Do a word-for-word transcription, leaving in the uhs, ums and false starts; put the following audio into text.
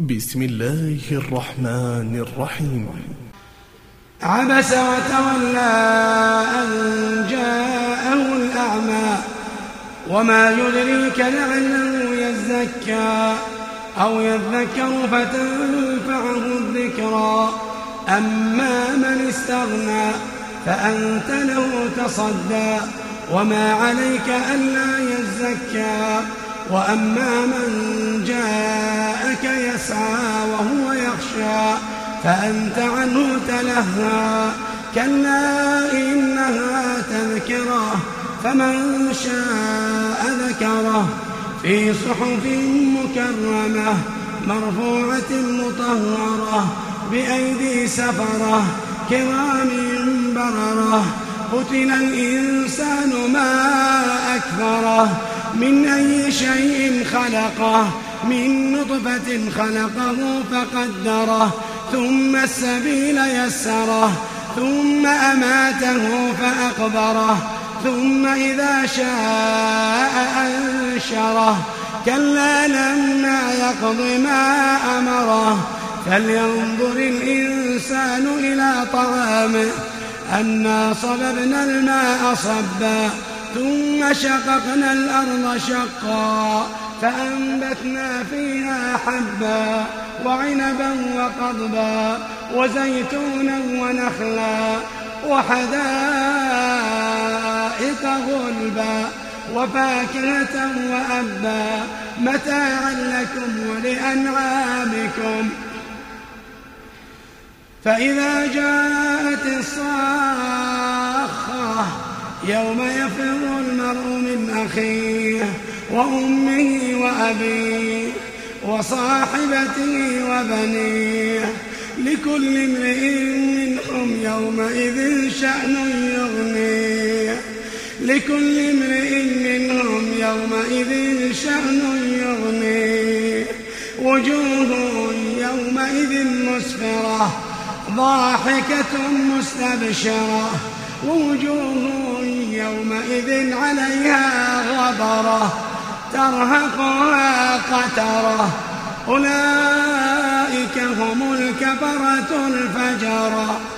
بسم الله الرحمن الرحيم. عبس وتولى أن جاءه الأعمى وما يدريك لعله يزكى أو يذكر فتنفعه الذكرى. أما من استغنى فأنت له تصدى وما عليك ألا يزكى. وأما من جاءك يسعى وهو يخشى فأنت عنه تلهى. كلا إنها تذكرة فمن شاء ذكره في صحف مكرمة مرفوعة مطهرة بأيدي سفرة كرام بررة. قتل الإنسان ما أكفره من أي شيء خلقه من نطفة خلقه فقدره ثم السبيل يسره ثم أماته فأقبره ثم إذا شاء أنشره. كلا لما يقض ما أمره فلينظر الإنسان إلى طعامه أنا صببنا الماء صبا ثم شققنا الأرض شقا فأنبتنا فيها حبا وعنبا وقضبا وزيتونا ونخلا وحدائق غلبا وفاكهة وأبا متاعا لكم ولأنعامكم. فإذا جاءت الصاخة يوم يفر المرء من أخيه وأمه وأبيه وصاحبته وبنيه لكل امرئ منهم يومئذ شأن يغنيه لكل امرئ منهم يومئذ شأن يغنيه. وجوه يومئذ مسفرة ضاحكة مستبشرة ووجوه يومئذ عليها غبرة ترهقها قترة. أولئك هم الكفرة الفجرة.